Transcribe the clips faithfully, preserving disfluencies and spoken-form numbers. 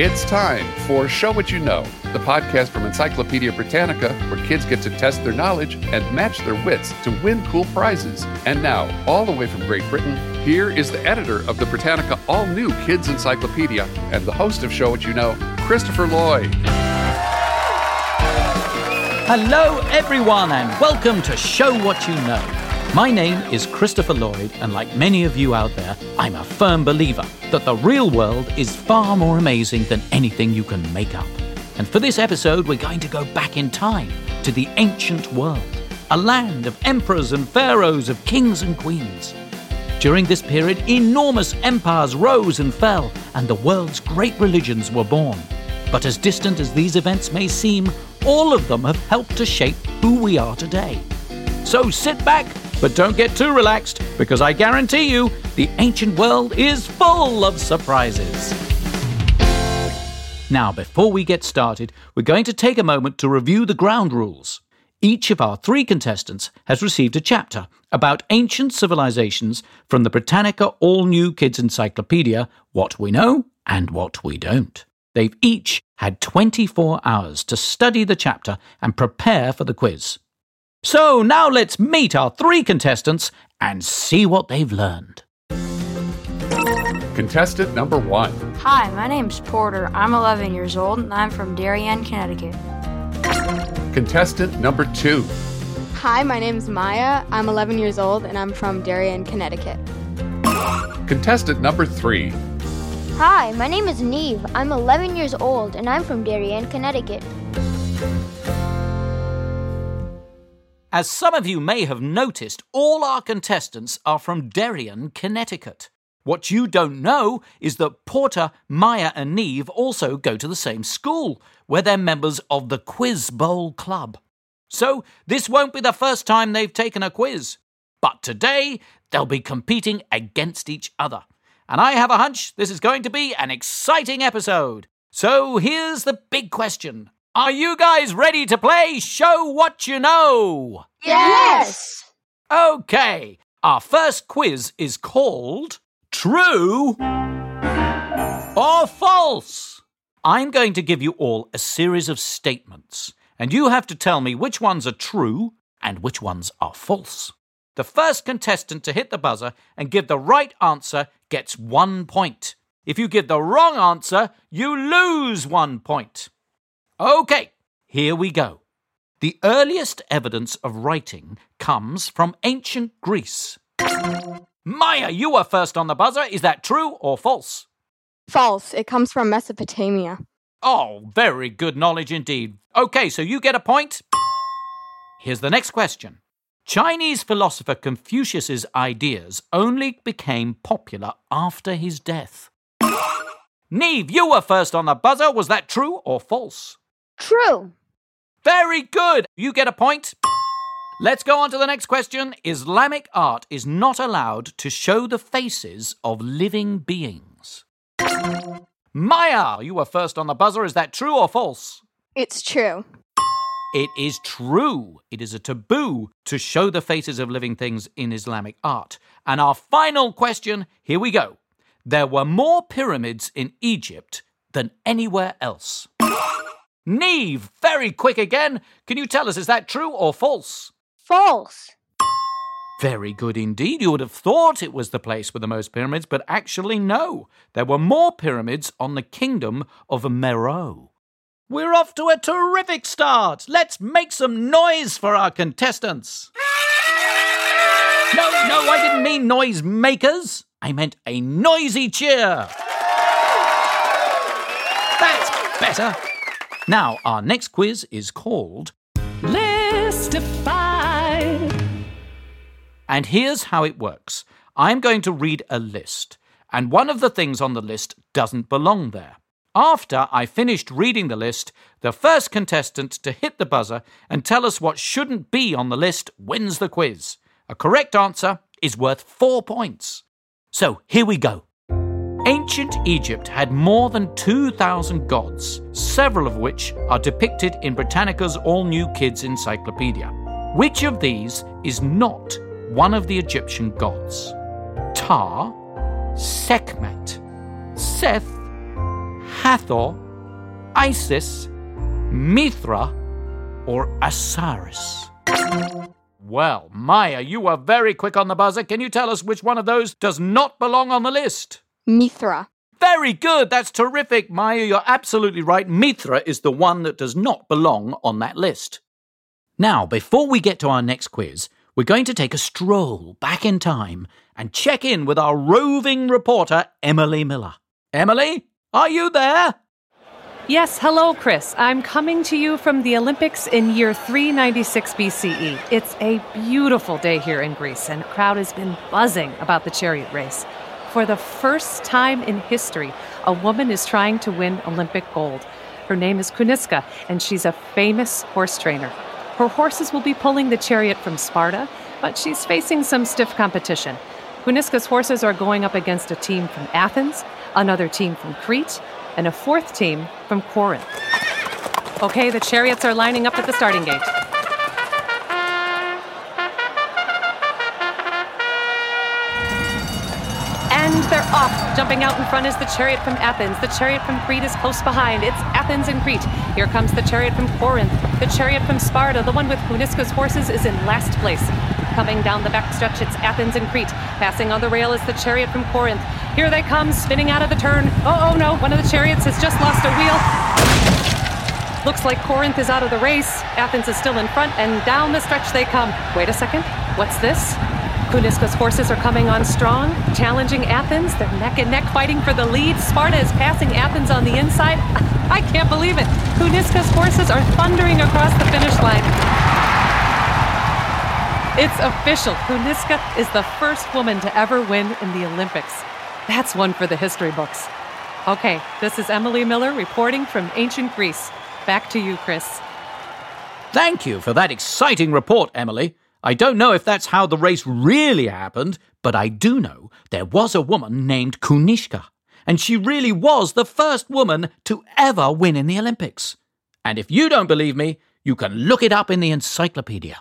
It's time for Show What You Know, the podcast from Encyclopedia Britannica, where kids get to test their knowledge and match their wits to win cool prizes. And now, all the way from Great Britain, here is the editor of the Britannica all-new Kids Encyclopedia and the host of Show What You Know, Christopher Lloyd. Hello, everyone, and welcome to Show What You Know. My name is Christopher Lloyd, and like many of you out there, I'm a firm believer that the real world is far more amazing than anything you can make up. And for this episode, we're going to go back in time to the ancient world, a land of emperors and pharaohs, of kings and queens. During this period, enormous empires rose and fell, and the world's great religions were born. But as distant as these events may seem, all of them have helped to shape who we are today. So sit back, but don't get too relaxed, because I guarantee you, the ancient world is full of surprises. Now, before we get started, we're going to take a moment to review the ground rules. Each of our three contestants has received a chapter about ancient civilizations from the Britannica all-new Kids Encyclopedia, What We Know and What We Don't. They've each had twenty-four hours to study the chapter and prepare for the quiz. So now let's meet our three contestants and see what they've learned. Contestant number one. Hi, my name's Porter. I'm eleven years old and I'm from Darien, Connecticut. Contestant number two. Hi, my name's Maya. I'm eleven years old and I'm from Darien, Connecticut. Contestant number three. Hi, my name is Neve. I'm eleven years old, and I'm from Darien, Connecticut. As some of you may have noticed, all our contestants are from Darien, Connecticut. What you don't know is that Porter, Maya and Neve also go to the same school, where they're members of the Quiz Bowl Club. So this won't be the first time they've taken a quiz. But today, they'll be competing against each other. And I have a hunch this is going to be an exciting episode. So here's the big question. Are you guys ready to play Show What You Know? Yes! Okay, our first quiz is called True or False. I'm going to give you all a series of statements, and you have to tell me which ones are true and which ones are false. The first contestant to hit the buzzer and give the right answer gets one point. If you give the wrong answer, you lose one point. OK, here we go. The earliest evidence of writing comes from ancient Greece. Maya, you were first on the buzzer. Is that true or false? False. It comes from Mesopotamia. Oh, very good knowledge indeed. OK, so you get a point. Here's the next question. Chinese philosopher Confucius's ideas only became popular after his death. Neve, you were first on the buzzer. Was that true or false? True. Very good. You get a point. Let's go on to the next question. Islamic art is not allowed to show the faces of living beings. Maya, you were first on the buzzer. Is that true or false? It's true. It is true. It is a taboo to show the faces of living things in Islamic art. And our final question, here we go. There were more pyramids in Egypt than anywhere else. Neve, very quick again. Can you tell us, is that true or false? False. Very good indeed. You would have thought it was the place with the most pyramids, but actually no. There were more pyramids on the kingdom of Meroe. We're off to a terrific start. Let's make some noise for our contestants. No, no, I didn't mean noise makers. I meant a noisy cheer. That's better. Now, our next quiz is called Listify. And here's how it works. I'm going to read a list, and one of the things on the list doesn't belong there. After I finished reading the list, the first contestant to hit the buzzer and tell us what shouldn't be on the list wins the quiz. A correct answer is worth four points. So here we go. Ancient Egypt had more than two thousand gods, several of which are depicted in Britannica's all-new Kids Encyclopedia. Which of these is not one of the Egyptian gods? Ptah, Sekhmet, Seth, Hathor, Isis, Mithra, or Osiris? Well, Maya, you were very quick on the buzzer. Can you tell us which one of those does not belong on the list? Mithra. Very good. That's terrific, Maya. You're absolutely right. Mithra is the one that does not belong on that list. Now, before we get to our next quiz, we're going to take a stroll back in time and check in with our roving reporter, Emily Miller. Emily, are you there? Yes, hello, Chris. I'm coming to you from the Olympics in year three ninety-six B C E. It's a beautiful day here in Greece, and the crowd has been buzzing about the chariot race. For the first time in history, a woman is trying to win Olympic gold. Her name is Kuniska, and she's a famous horse trainer. Her horses will be pulling the chariot from Sparta, but she's facing some stiff competition. Kuniska's horses are going up against a team from Athens, another team from Crete, and a fourth team from Corinth. Okay, the chariots are lining up at the starting gate. And they're off. Jumping out in front is the chariot from Athens. The chariot from Crete is close behind. It's Athens and Crete. Here comes the chariot from Corinth. The chariot from Sparta, the one with Kuniska's horses, is in last place. Coming down the backstretch, it's Athens and Crete. Passing on the rail is the chariot from Corinth. Here they come, spinning out of the turn. Oh, oh no, one of the chariots has just lost a wheel. Looks like Corinth is out of the race. Athens is still in front, and down the stretch they come. Wait a second, what's this? Kuniska's horses are coming on strong, challenging Athens. They're neck and neck fighting for the lead. Sparta is passing Athens on the inside. I can't believe it. Kuniska's horses are thundering across the finish line. It's official. Kuniska is the first woman to ever win in the Olympics. That's one for the history books. Okay, this is Emily Miller reporting from ancient Greece. Back to you, Chris. Thank you for that exciting report, Emily. I don't know if that's how the race really happened, but I do know there was a woman named Kuniska, and she really was the first woman to ever win in the Olympics. And if you don't believe me, you can look it up in the encyclopedia.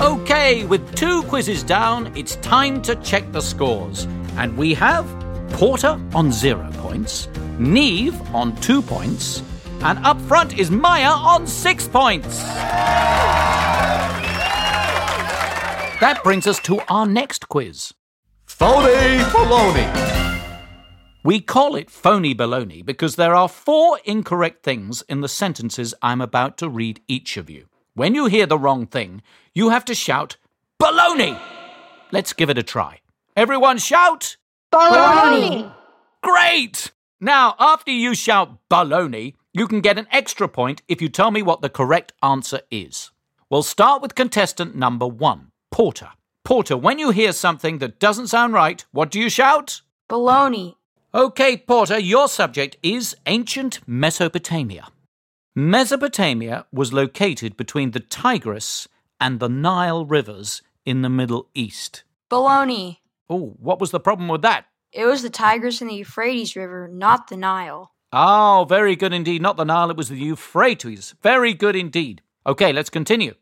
OK, with two quizzes down, it's time to check the scores. And we have Porter on zero points, Neve on two points, and up front is Maya on six points. That brings us to our next quiz. Phony baloney. We call it phony baloney because there are four incorrect things in the sentences I'm about to read each of you. When you hear the wrong thing, you have to shout, baloney! Let's give it a try. Everyone shout, baloney! Great! Now, after you shout baloney, you can get an extra point if you tell me what the correct answer is. We'll start with contestant number one. Porter. Porter, when you hear something that doesn't sound right, what do you shout? Baloney. Okay, Porter, your subject is ancient Mesopotamia. Mesopotamia was located between the Tigris and the Nile rivers in the Middle East. Baloney. Oh, what was the problem with that? It was the Tigris and the Euphrates River, not the Nile. Oh, very good indeed. Not the Nile, it was the Euphrates. Very good indeed. Okay, let's continue.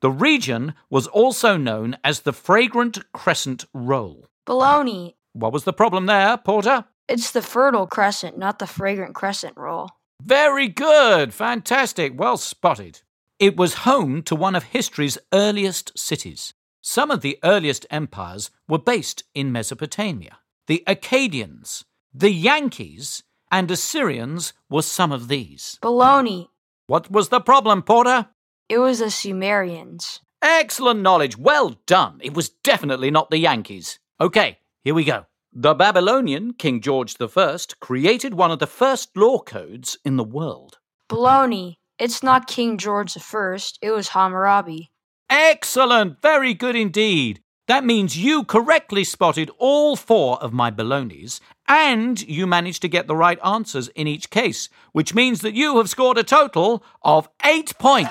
The region was also known as the Fragrant Crescent Roll. Baloney. What was the problem there, Porter? It's the Fertile Crescent, not the Fragrant Crescent Roll. Very good. Fantastic. Well spotted. It was home to one of history's earliest cities. Some of the earliest empires were based in Mesopotamia. The Akkadians, the Yankees, and Assyrians were some of these. Baloney. What was the problem, Porter? It was the Sumerians. Excellent knowledge. Well done. It was definitely not the Yankees. OK, here we go. The Babylonian King George the First created one of the first law codes in the world. Baloney. It's not King George the First. It was Hammurabi. Excellent. Very good indeed. That means you correctly spotted all four of my balonies, and you managed to get the right answers in each case, which means that you have scored a total of eight points.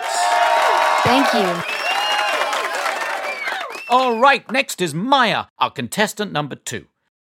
Thank you. All right, next is Maya, our contestant number two.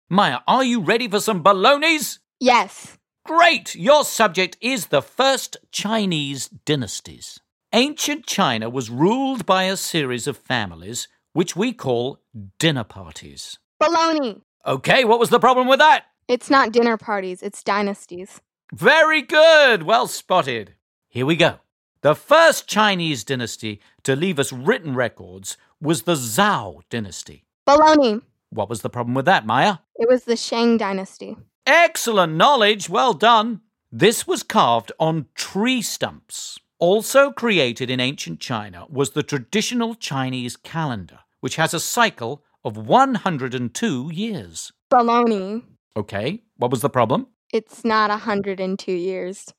Maya, are you ready for some balonies? Yes. Great! Your subject is the first Chinese dynasties. Ancient China was ruled by a series of families which we call dinner parties. Baloney. Okay, what was the problem with that? It's not dinner parties, it's dynasties. Very good! Well spotted. Here we go. The first Chinese dynasty to leave us written records was the Zhou dynasty. Baloney. What was the problem with that, Maya? It was the Shang dynasty. Excellent knowledge. Well done. This was carved on tree stumps. Also created in ancient China was the traditional Chinese calendar, which has a cycle of one hundred two years. Baloney. Okay. What was the problem? It's not one hundred two years.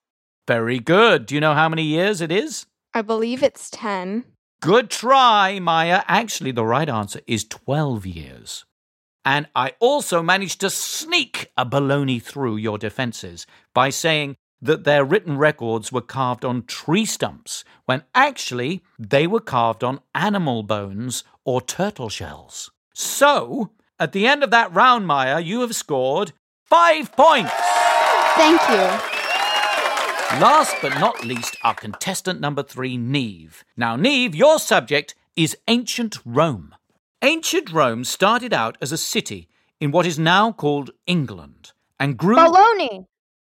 Very good. Do you know how many years it is? I believe it's ten. Good try, Maya. Actually, the right answer is twelve years. And I also managed to sneak a baloney through your defenses by saying that their written records were carved on tree stumps, when actually they were carved on animal bones or turtle shells. So, at the end of that round, Maya, you have scored five points. Thank you. Last but not least, our contestant number three, Neve. Now, Neve, your subject is ancient Rome. Ancient Rome started out as a city in what is now called England and grew... Baloney!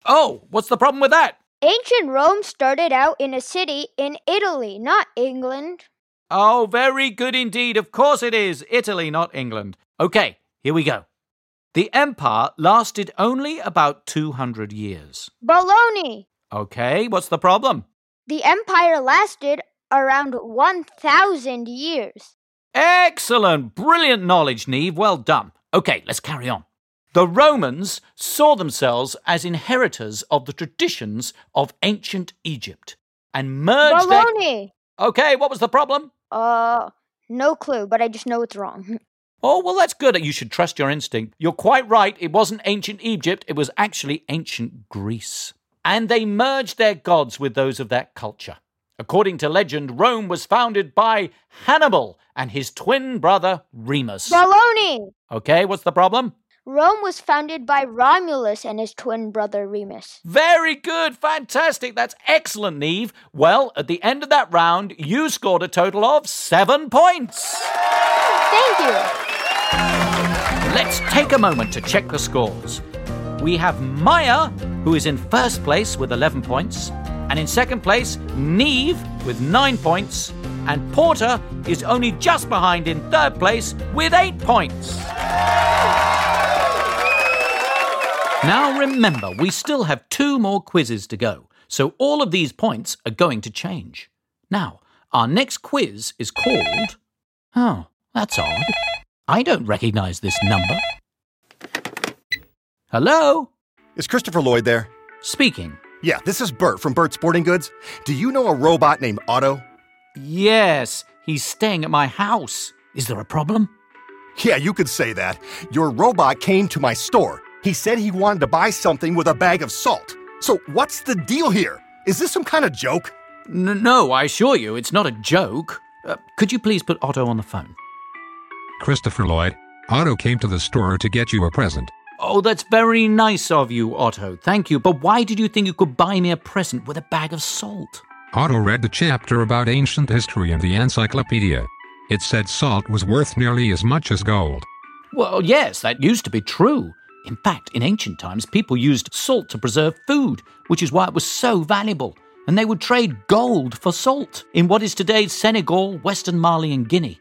Oh, what's the problem with that? Ancient Rome started out in a city in Italy, not England. Oh, very good indeed. Of course it is. Italy, not England. Okay, here we go. The empire lasted only about two hundred years. Baloney! Okay, what's the problem? The empire lasted around one thousand years. Excellent! Brilliant knowledge, Neve. Well done. Okay, let's carry on. The Romans saw themselves as inheritors of the traditions of ancient Egypt and merged Baloney! Their... Okay, what was the problem? Uh, no clue, but I just know it's wrong. Oh, well, that's good. You should trust your instinct. You're quite right. It wasn't ancient Egypt. It was actually ancient Greece. And they merged their gods with those of that culture. According to legend, Rome was founded by Hannibal and his twin brother, Remus. Baloney! Okay, what's the problem? Rome was founded by Romulus and his twin brother, Remus. Very good, fantastic, that's excellent, Neve. Well, at the end of that round, you scored a total of seven points. Thank you. Let's take a moment to check the scores. We have Maya, who is in first place with eleven points, and in second place, Neve with nine points, and Porter is only just behind in third place with eight points. Now remember, we still have two more quizzes to go, so all of these points are going to change. Now, our next quiz is called... Oh, that's odd. I don't recognise this number. Hello? Is Christopher Lloyd there? Speaking. Yeah, this is Bert from Bert's Sporting Goods. Do you know a robot named Otto? Yes, he's staying at my house. Is there a problem? Yeah, you could say that. Your robot came to my store. He said he wanted to buy something with a bag of salt. So what's the deal here? Is this some kind of joke? N- no, I assure you, it's not a joke. Uh, could you please put Otto on the phone? Christopher Lloyd, Otto came to the store to get you a present. Oh, that's very nice of you, Otto. Thank you. But why did you think you could buy me a present with a bag of salt? Otto read the chapter about ancient history in the encyclopedia. It said salt was worth nearly as much as gold. Well, yes, that used to be true. In fact, in ancient times, people used salt to preserve food, which is why it was so valuable. And they would trade gold for salt in what is today's Senegal, Western Mali, and Guinea.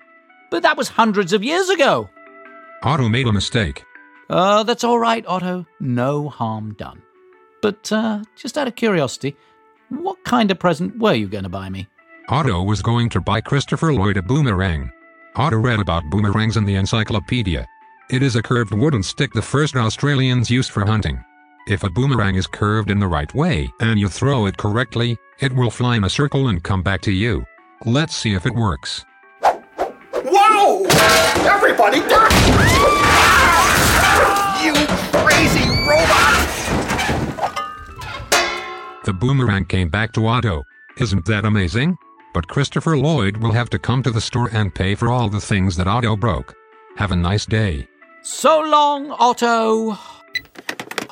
But that was hundreds of years ago. Otto made a mistake. Uh, that's all right, Otto. No harm done. But, uh, just out of curiosity, what kind of present were you going to buy me? Otto was going to buy Christopher Lloyd a boomerang. Otto read about boomerangs in the encyclopedia. It is a curved wooden stick the first Australians used for hunting. If a boomerang is curved in the right way and you throw it correctly, it will fly in a circle and come back to you. Let's see if it works. Whoa! Everybody down! You crazy robot! The boomerang came back to Otto. Isn't that amazing? But Christopher Lloyd will have to come to the store and pay for all the things that Otto broke. Have a nice day. So long, Otto.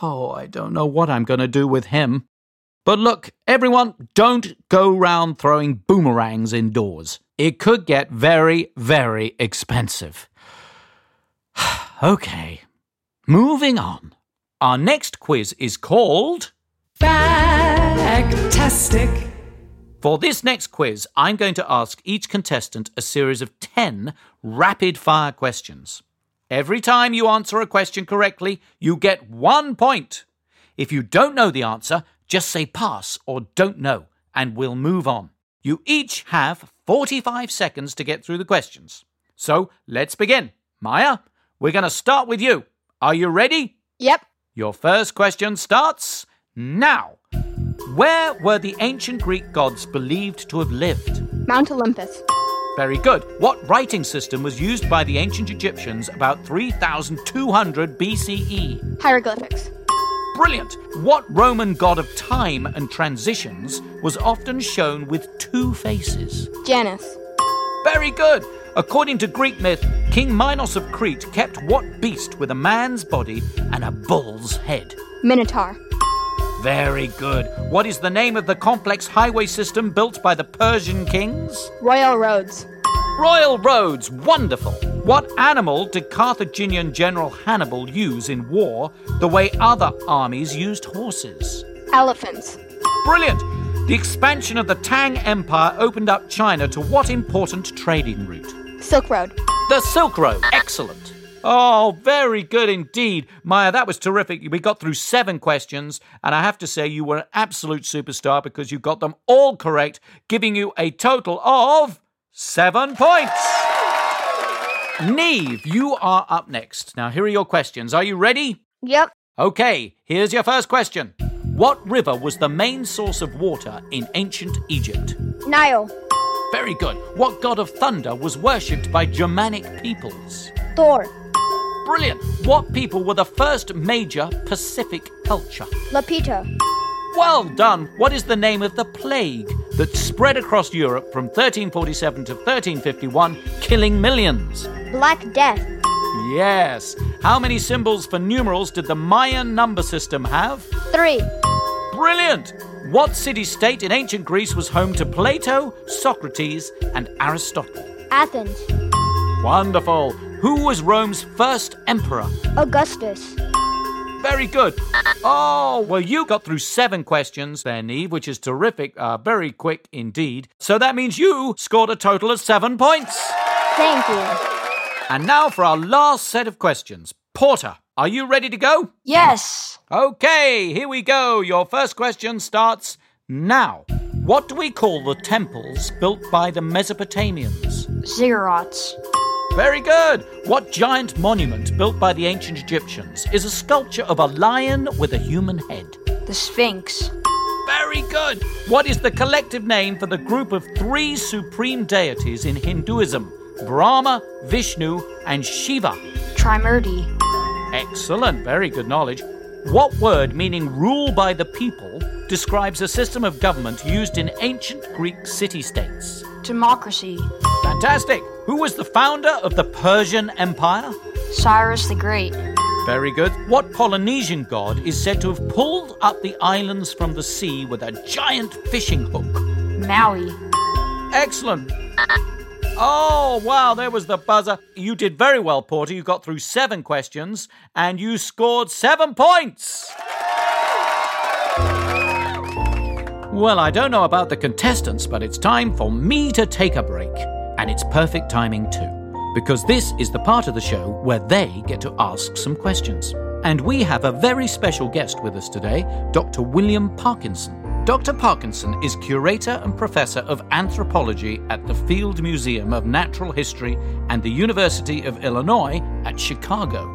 Oh, I don't know what I'm going to do with him. But look, everyone, don't go round throwing boomerangs indoors. It could get very, very expensive. Okay. Moving on, Our next quiz is called... Factastic. For this next quiz, I'm going to ask each contestant a series of ten rapid-fire questions. Every time you answer a question correctly, you get one point. If you don't know the answer, just say pass or don't know, and we'll move on. You each have forty-five seconds to get through the questions. So let's begin. Maya, we're going to start with you. Are you ready? Yep. Your first question starts now. Where were the ancient Greek gods believed to have lived? Mount Olympus. Very good. What writing system was used by the ancient Egyptians about three thousand two hundred B C E? Hieroglyphics. Brilliant. What Roman god of time and transitions was often shown with two faces? Janus. Very good. According to Greek myth, King Minos of Crete kept what beast with a man's body and a bull's head? Minotaur. Very good. What is the name of the complex highway system built by the Persian kings? Royal roads. Royal roads. Wonderful. What animal did Carthaginian general Hannibal use in war the way other armies used horses? Elephants. Brilliant. The expansion of the Tang Empire opened up China to what important trading route? Silk Road. The Silk Road. Excellent. Oh, very good indeed. Maya, that was terrific. We got through seven questions, and I have to say you were an absolute superstar because you got them all correct, giving you a total of seven points. Neve, you are up next. Now, here are your questions. Are you ready? Yep. Okay, here's your first question. What river was the main source of water in ancient Egypt? Nile. Very good. What god of thunder was worshipped by Germanic peoples? Thor. Brilliant. What people were the first major Pacific culture? Lapita. Well done. What is the name of the plague that spread across Europe from thirteen forty-seven to thirteen fifty-one, killing millions? Black Death. Yes. How many symbols for numerals did the Mayan number system have? Three. Brilliant. What city-state in ancient Greece was home to Plato, Socrates, and Aristotle? Athens. Wonderful. Who was Rome's first emperor? Augustus. Very good. Oh, well, you got through seven questions there, Neve, which is terrific. Uh, very quick indeed. So that means you scored a total of seven points. Thank you. And now for our last set of questions. Porter, are you ready to go? Yes. Okay, here we go. Your first question starts now. What do we call the temples built by the Mesopotamians? Ziggurats. Very good. What giant monument built by the ancient Egyptians is a sculpture of a lion with a human head? The Sphinx. Very good. What is the collective name for the group of three supreme deities in Hinduism? Brahma, Vishnu, and Shiva. Trimurti. Excellent. Very good knowledge. What word meaning rule by the people describes a system of government used in ancient Greek city-states? Democracy. Fantastic. Who was the founder of the Persian Empire? Cyrus the Great. Very good. What Polynesian god is said to have pulled up the islands from the sea with a giant fishing hook? Maui. Excellent. Oh, wow, there was the buzzer. You did very well, Porter. You got through seven questions and you scored seven points. Well, I don't know about the contestants, but it's time for me to take a break. And it's perfect timing too, because this is the part of the show where they get to ask some questions. And we have a very special guest with us today, Doctor William Parkinson. Doctor Parkinson is curator and professor of anthropology at the Field Museum of Natural History and the University of Illinois at Chicago.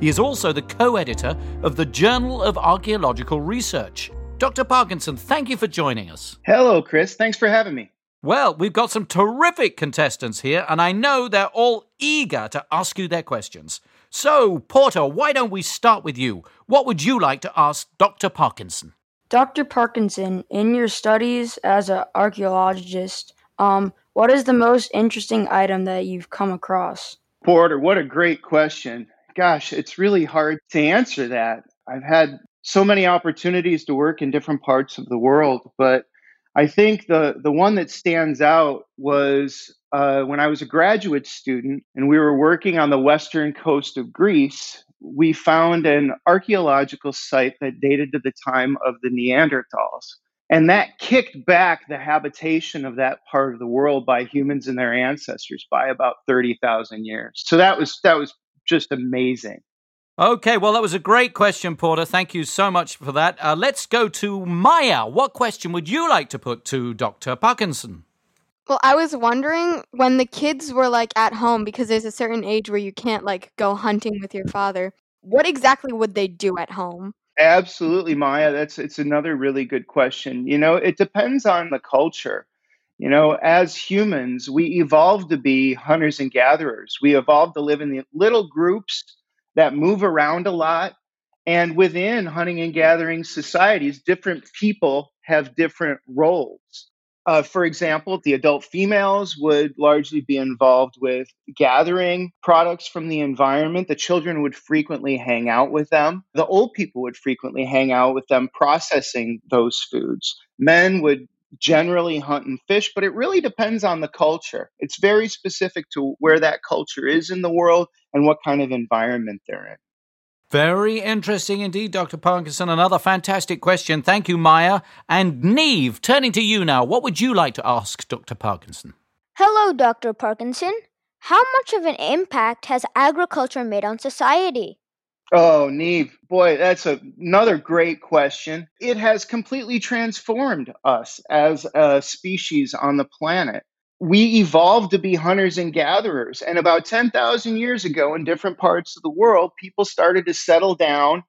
He is also the co-editor of the Journal of Archaeological Research. Doctor Parkinson, thank you for joining us. Hello, Chris. Thanks for having me. Well, we've got some terrific contestants here, and I know they're all eager to ask you their questions. So, Porter, why don't we start with you? What would you like to ask Doctor Parkinson? Doctor Parkinson, in your studies as an archaeologist, um, what is the most interesting item that you've come across? Porter, what a great question. Gosh, it's really hard to answer that. I've had so many opportunities to work in different parts of the world, but I think the, the one that stands out was uh, when I was a graduate student and we were working on the western coast of Greece, we found an archaeological site that dated to the time of the Neanderthals. And that kicked back the habitation of that part of the world by humans and their ancestors by about thirty thousand years. So that was that was just amazing. Okay, well, that was a great question, Porter. Thank you so much for that. Uh, let's go to Maya. What question would you like to put to Doctor Parkinson? Well, I was wondering when the kids were, like, at home, because there's a certain age where you can't, like, go hunting with your father. What exactly would they do at home? Absolutely, Maya. That's it's another really good question. You know, it depends on the culture. You know, as humans, we evolved to be hunters and gatherers. We evolved to live in the little groups that move around a lot. And within hunting and gathering societies, different people have different roles. Uh, for example, the adult females would largely be involved with gathering products from the environment. The children would frequently hang out with them. The old people would frequently hang out with them processing those foods. Men would generally hunt and fish, but it really depends on the culture. It's very specific to where that culture is in the world and what kind of environment they're in. Very interesting indeed, Doctor Parkinson. Another fantastic question. Thank you, Maya. And Neve, turning to you now, what would you like to ask Doctor Parkinson? Hello, Doctor Parkinson. How much of an impact has agriculture made on society? Oh, Neve, boy, that's a, another great question. It has completely transformed us as a species on the planet. We evolved to be hunters and gatherers. And about ten thousand years ago in different parts of the world, people started to settle down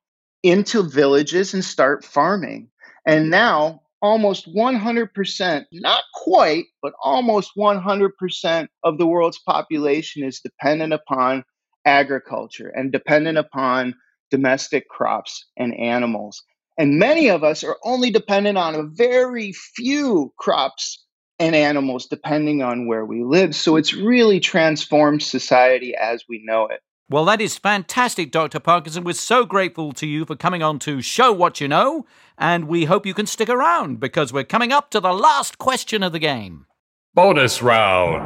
into villages and start farming. And now almost one hundred percent, not quite, but almost one hundred percent of the world's population is dependent upon agriculture and dependent upon domestic crops and animals. And many of us are only dependent on a very few crops and animals, depending on where we live. So it's really transformed society as we know it. Well, that is fantastic, Doctor Parkinson. We're so grateful to you for coming on to Show What You Know, and we hope you can stick around because we're coming up to the last question of the game. Bonus round.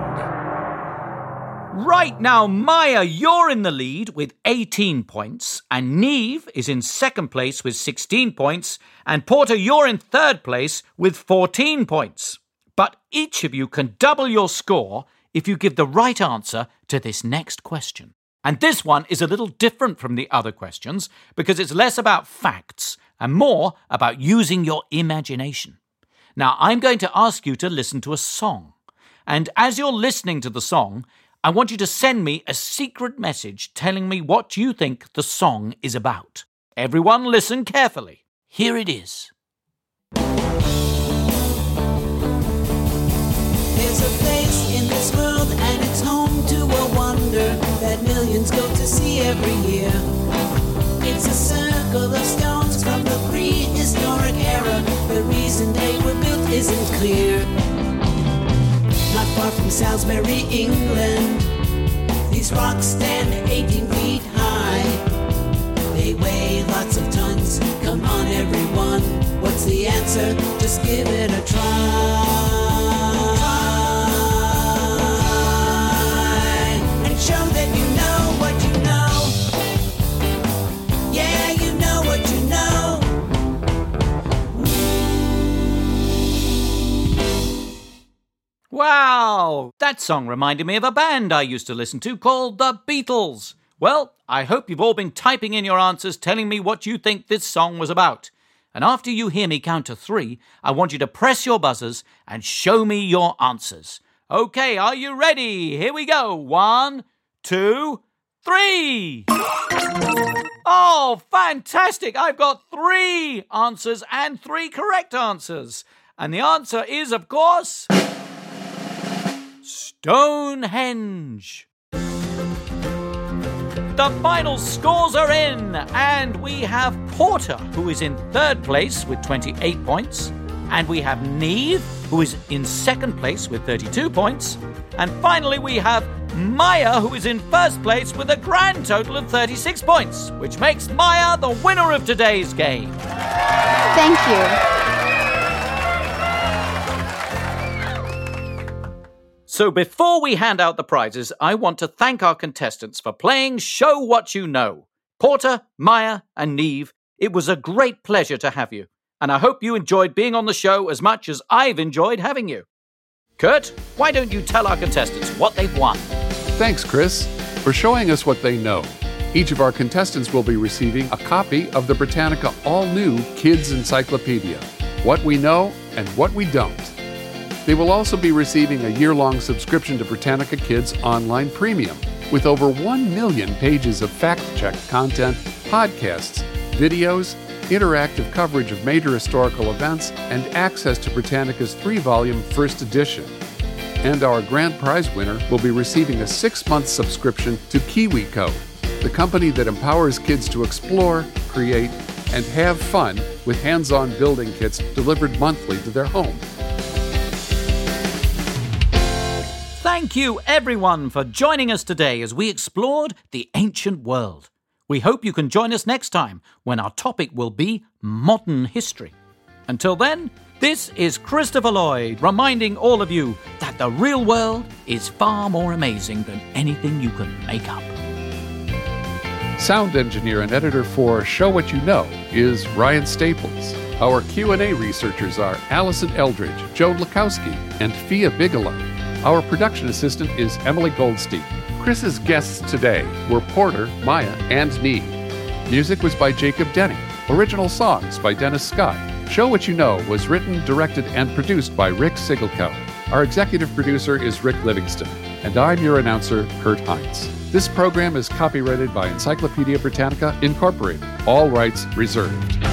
Right now, Maya, you're in the lead with eighteen points, and Neve is in second place with sixteen points, and Porter, you're in third place with fourteen points. But each of you can double your score if you give the right answer to this next question. And this one is a little different from the other questions because it's less about facts and more about using your imagination. Now, I'm going to ask you to listen to a song. And as you're listening to the song, I want you to send me a secret message telling me what you think the song is about. Everyone listen carefully. Here it is. There's a place in this world and it's home to a wonder that millions go to see every year. It's a circle of stones from the prehistoric era. The reason they were built isn't clear. Not far from Salisbury, England, these rocks stand eighteen feet high. They weigh lots of tons. Come on everyone, what's the answer? Just give it a try. Show that you know what you know. Yeah, you know what you know. Wow! That song reminded me of a band I used to listen to called The Beatles. Well, I hope you've all been typing in your answers telling me what you think this song was about. And after you hear me count to three, I want you to press your buzzers and show me your answers. Okay, are you ready? Here we go. One, two, three. Oh, fantastic. I've got three answers and three correct answers. And the answer is, of course, Stonehenge. The final scores are in, and we have Porter, who is in third place with twenty-eight points. And we have Neve, who is in second place with thirty-two points. And finally, we have Maya, who is in first place with a grand total of thirty-six points, which makes Maya the winner of today's game. Thank you. So before we hand out the prizes, I want to thank our contestants for playing Show What You Know. Porter, Maya, and Neve, it was a great pleasure to have you, and I hope you enjoyed being on the show as much as I've enjoyed having you. Kurt, why don't you tell our contestants what they've won? Thanks, Chris, for showing us what they know. Each of our contestants will be receiving a copy of the Britannica All-New Kids Encyclopedia, What We Know and What We Don't. They will also be receiving a year-long subscription to Britannica Kids Online Premium, with over one million pages of fact-checked content, podcasts, videos, interactive coverage of major historical events, and access to Britannica's three-volume first edition. And our grand prize winner will be receiving a six-month subscription to KiwiCo, the company that empowers kids to explore, create, and have fun with hands-on building kits delivered monthly to their home. Thank you, everyone, for joining us today as we explored the ancient world. We hope you can join us next time when our topic will be modern history. Until then, this is Christopher Lloyd reminding all of you that the real world is far more amazing than anything you can make up. Sound engineer and editor for Show What You Know is Ryan Staples. Our Q and A researchers are Allison Eldridge, Joe Lukowski, and Fia Bigelow. Our production assistant is Emily Goldstein. Chris's guests today were Porter, Maya, and Neve. Music was by Jacob Denny. Original songs by Dennis Scott. Show What You Know was written, directed, and produced by Rick Sigelko. Our executive producer is Rick Livingston. And I'm your announcer, Kurt Heinz. This program is copyrighted by Encyclopedia Britannica, Incorporated. All rights reserved.